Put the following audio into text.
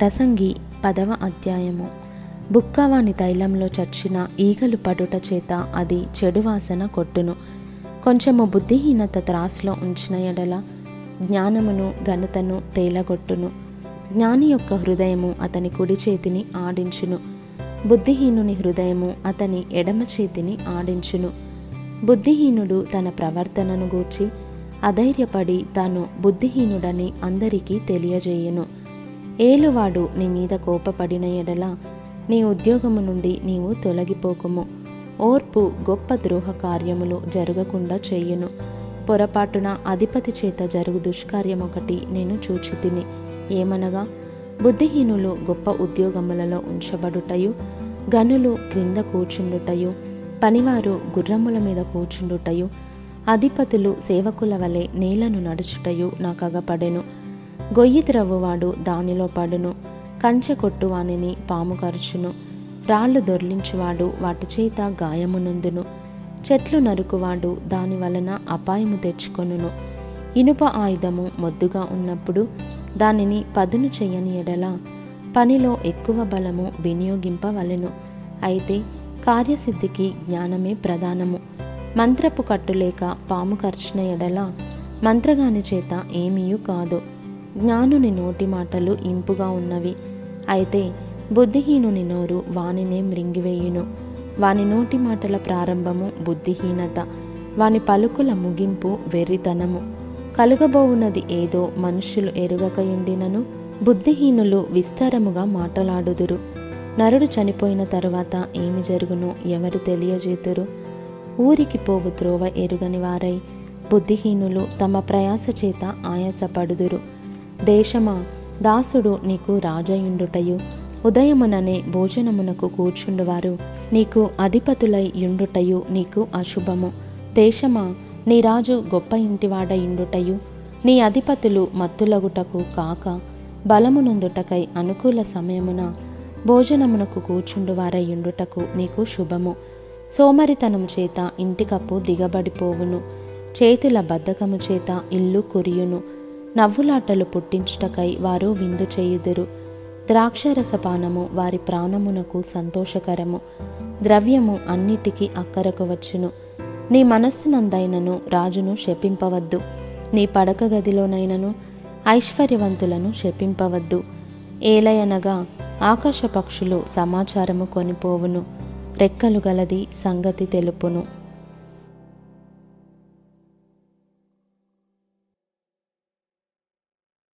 ప్రసంగి 10వ అధ్యాయము. బుక్కవాని తైలంలో చచ్చిన ఈగలు పడుట చేత అది చెడువాసన కొట్టును. కొంచెము బుద్ధిహీనత త్రాసులో ఉంచిన ఎడల జ్ఞానమును ఘనతను తేలగొట్టును. జ్ఞాని యొక్క హృదయము అతని కుడి చేతిని ఆడించును, బుద్ధిహీనుని హృదయము అతని ఎడమ చేతిని ఆడించును. బుద్ధిహీనుడు తన ప్రవర్తనను గూర్చి అధైర్యపడి తాను బుద్ధిహీనుడని అందరికీ తెలియజేయను. ఏలువాడు నీ మీద కోపపడిన ఎడల నీ ఉద్యోగము నుండి నీవు తొలగిపోకుము. ఓర్పు గొప్ప ద్రోహ కార్యములు జరగకుండా చేయును. పొరపాటున అధిపతి చేత జరుగు దుష్కార్యమొకటి నేను చూచి తిని, ఏమనగా బుద్ధిహీనులు గొప్ప ఉద్యోగములలో ఉంచబడుటయు, గనులు క్రింద కూర్చుండుటయు, పనివారు గుర్రముల మీద కూర్చుండుటయు, అధిపతులు సేవకుల వలె నేలను నడుచుటయు నాకు అగపడెను. గొయ్యి త్రవ్వువాడు దానిలో పడును, కంచె కొట్టువానిని పాము కరుచును, రాళ్లు దొర్లించువాడు వాటి చేత గాయమునందును, చెట్లు నరుకువాడు దాని వలన అపాయము తెచ్చుకొనును. ఇనుప ఆయుధము మొద్దుగా ఉన్నప్పుడు దానిని పదును చెయ్యని ఎడల పనిలో ఎక్కువ బలము వినియోగింపవలెను. అయితే కార్యసిద్ధికి జ్ఞానమే ప్రధానము. మంత్రపు కట్టులేక పాము కర్చిన ఎడల మంత్రగాని చేత ఏమీయూ కాదు. జ్ఞానుని నోటి మాటలు ఇంపుగా ఉన్నవి, అయితే బుద్ధిహీనుని నోరు వానినే మ్రింగివేయును. వాని నోటి మాటల ప్రారంభము బుద్ధిహీనత, వాని పలుకుల ముగింపు వెర్రితనము. కలుగబోవున్నది ఏదో మనుష్యులు ఎరుగకయుండినను బుద్ధిహీనులు విస్తారముగా మాటలాడుదురు. నరుడు చనిపోయిన తరువాత ఏమి జరుగునో ఎవరు తెలియజేతురు? ఊరికి పోవు త్రోవ ఎరుగని వారై బుద్ధిహీనులు తమ ప్రయాస చేత ఆయాసపడుదురు. దేశమా, దాసుడు నీకు రాజయుండుటయు, ఉదయముననే భోజనమునకు కూర్చుండువారు నీకు అధిపతులై యుండుటయు నీకు అశుభము. దేశమా, నీ రాజు గొప్ప ఇంటివాడయుండుటయు, నీ అధిపతులు మత్తులగుటకు కాక బలమునందుటకై అనుకూల సమయమున భోజనమునకు కూర్చుండువారై యుండుటకు నీకు శుభము. సోమరితనము చేత ఇంటికప్పు దిగబడిపోవును, చేతుల బద్ధకము చేత ఇల్లు కురియును. నవ్వులాటలు పుట్టించుటకై వారు విందు చేయుదురు, ద్రాక్షరసపానము వారి ప్రాణమునకు సంతోషకరము. ద్రవ్యము అన్నిటికీ అక్కరకు వచ్చును. నీ మనస్సునందైనను రాజును శపింపవద్దు, నీ పడక గదిలోనైనను ఐశ్వర్యవంతులను శపింపవద్దు. ఏలయనగా ఆకాశ పక్షులు సమాచారము కొనిపోవును, రెక్కలు గలది సంగతి తెలుపును.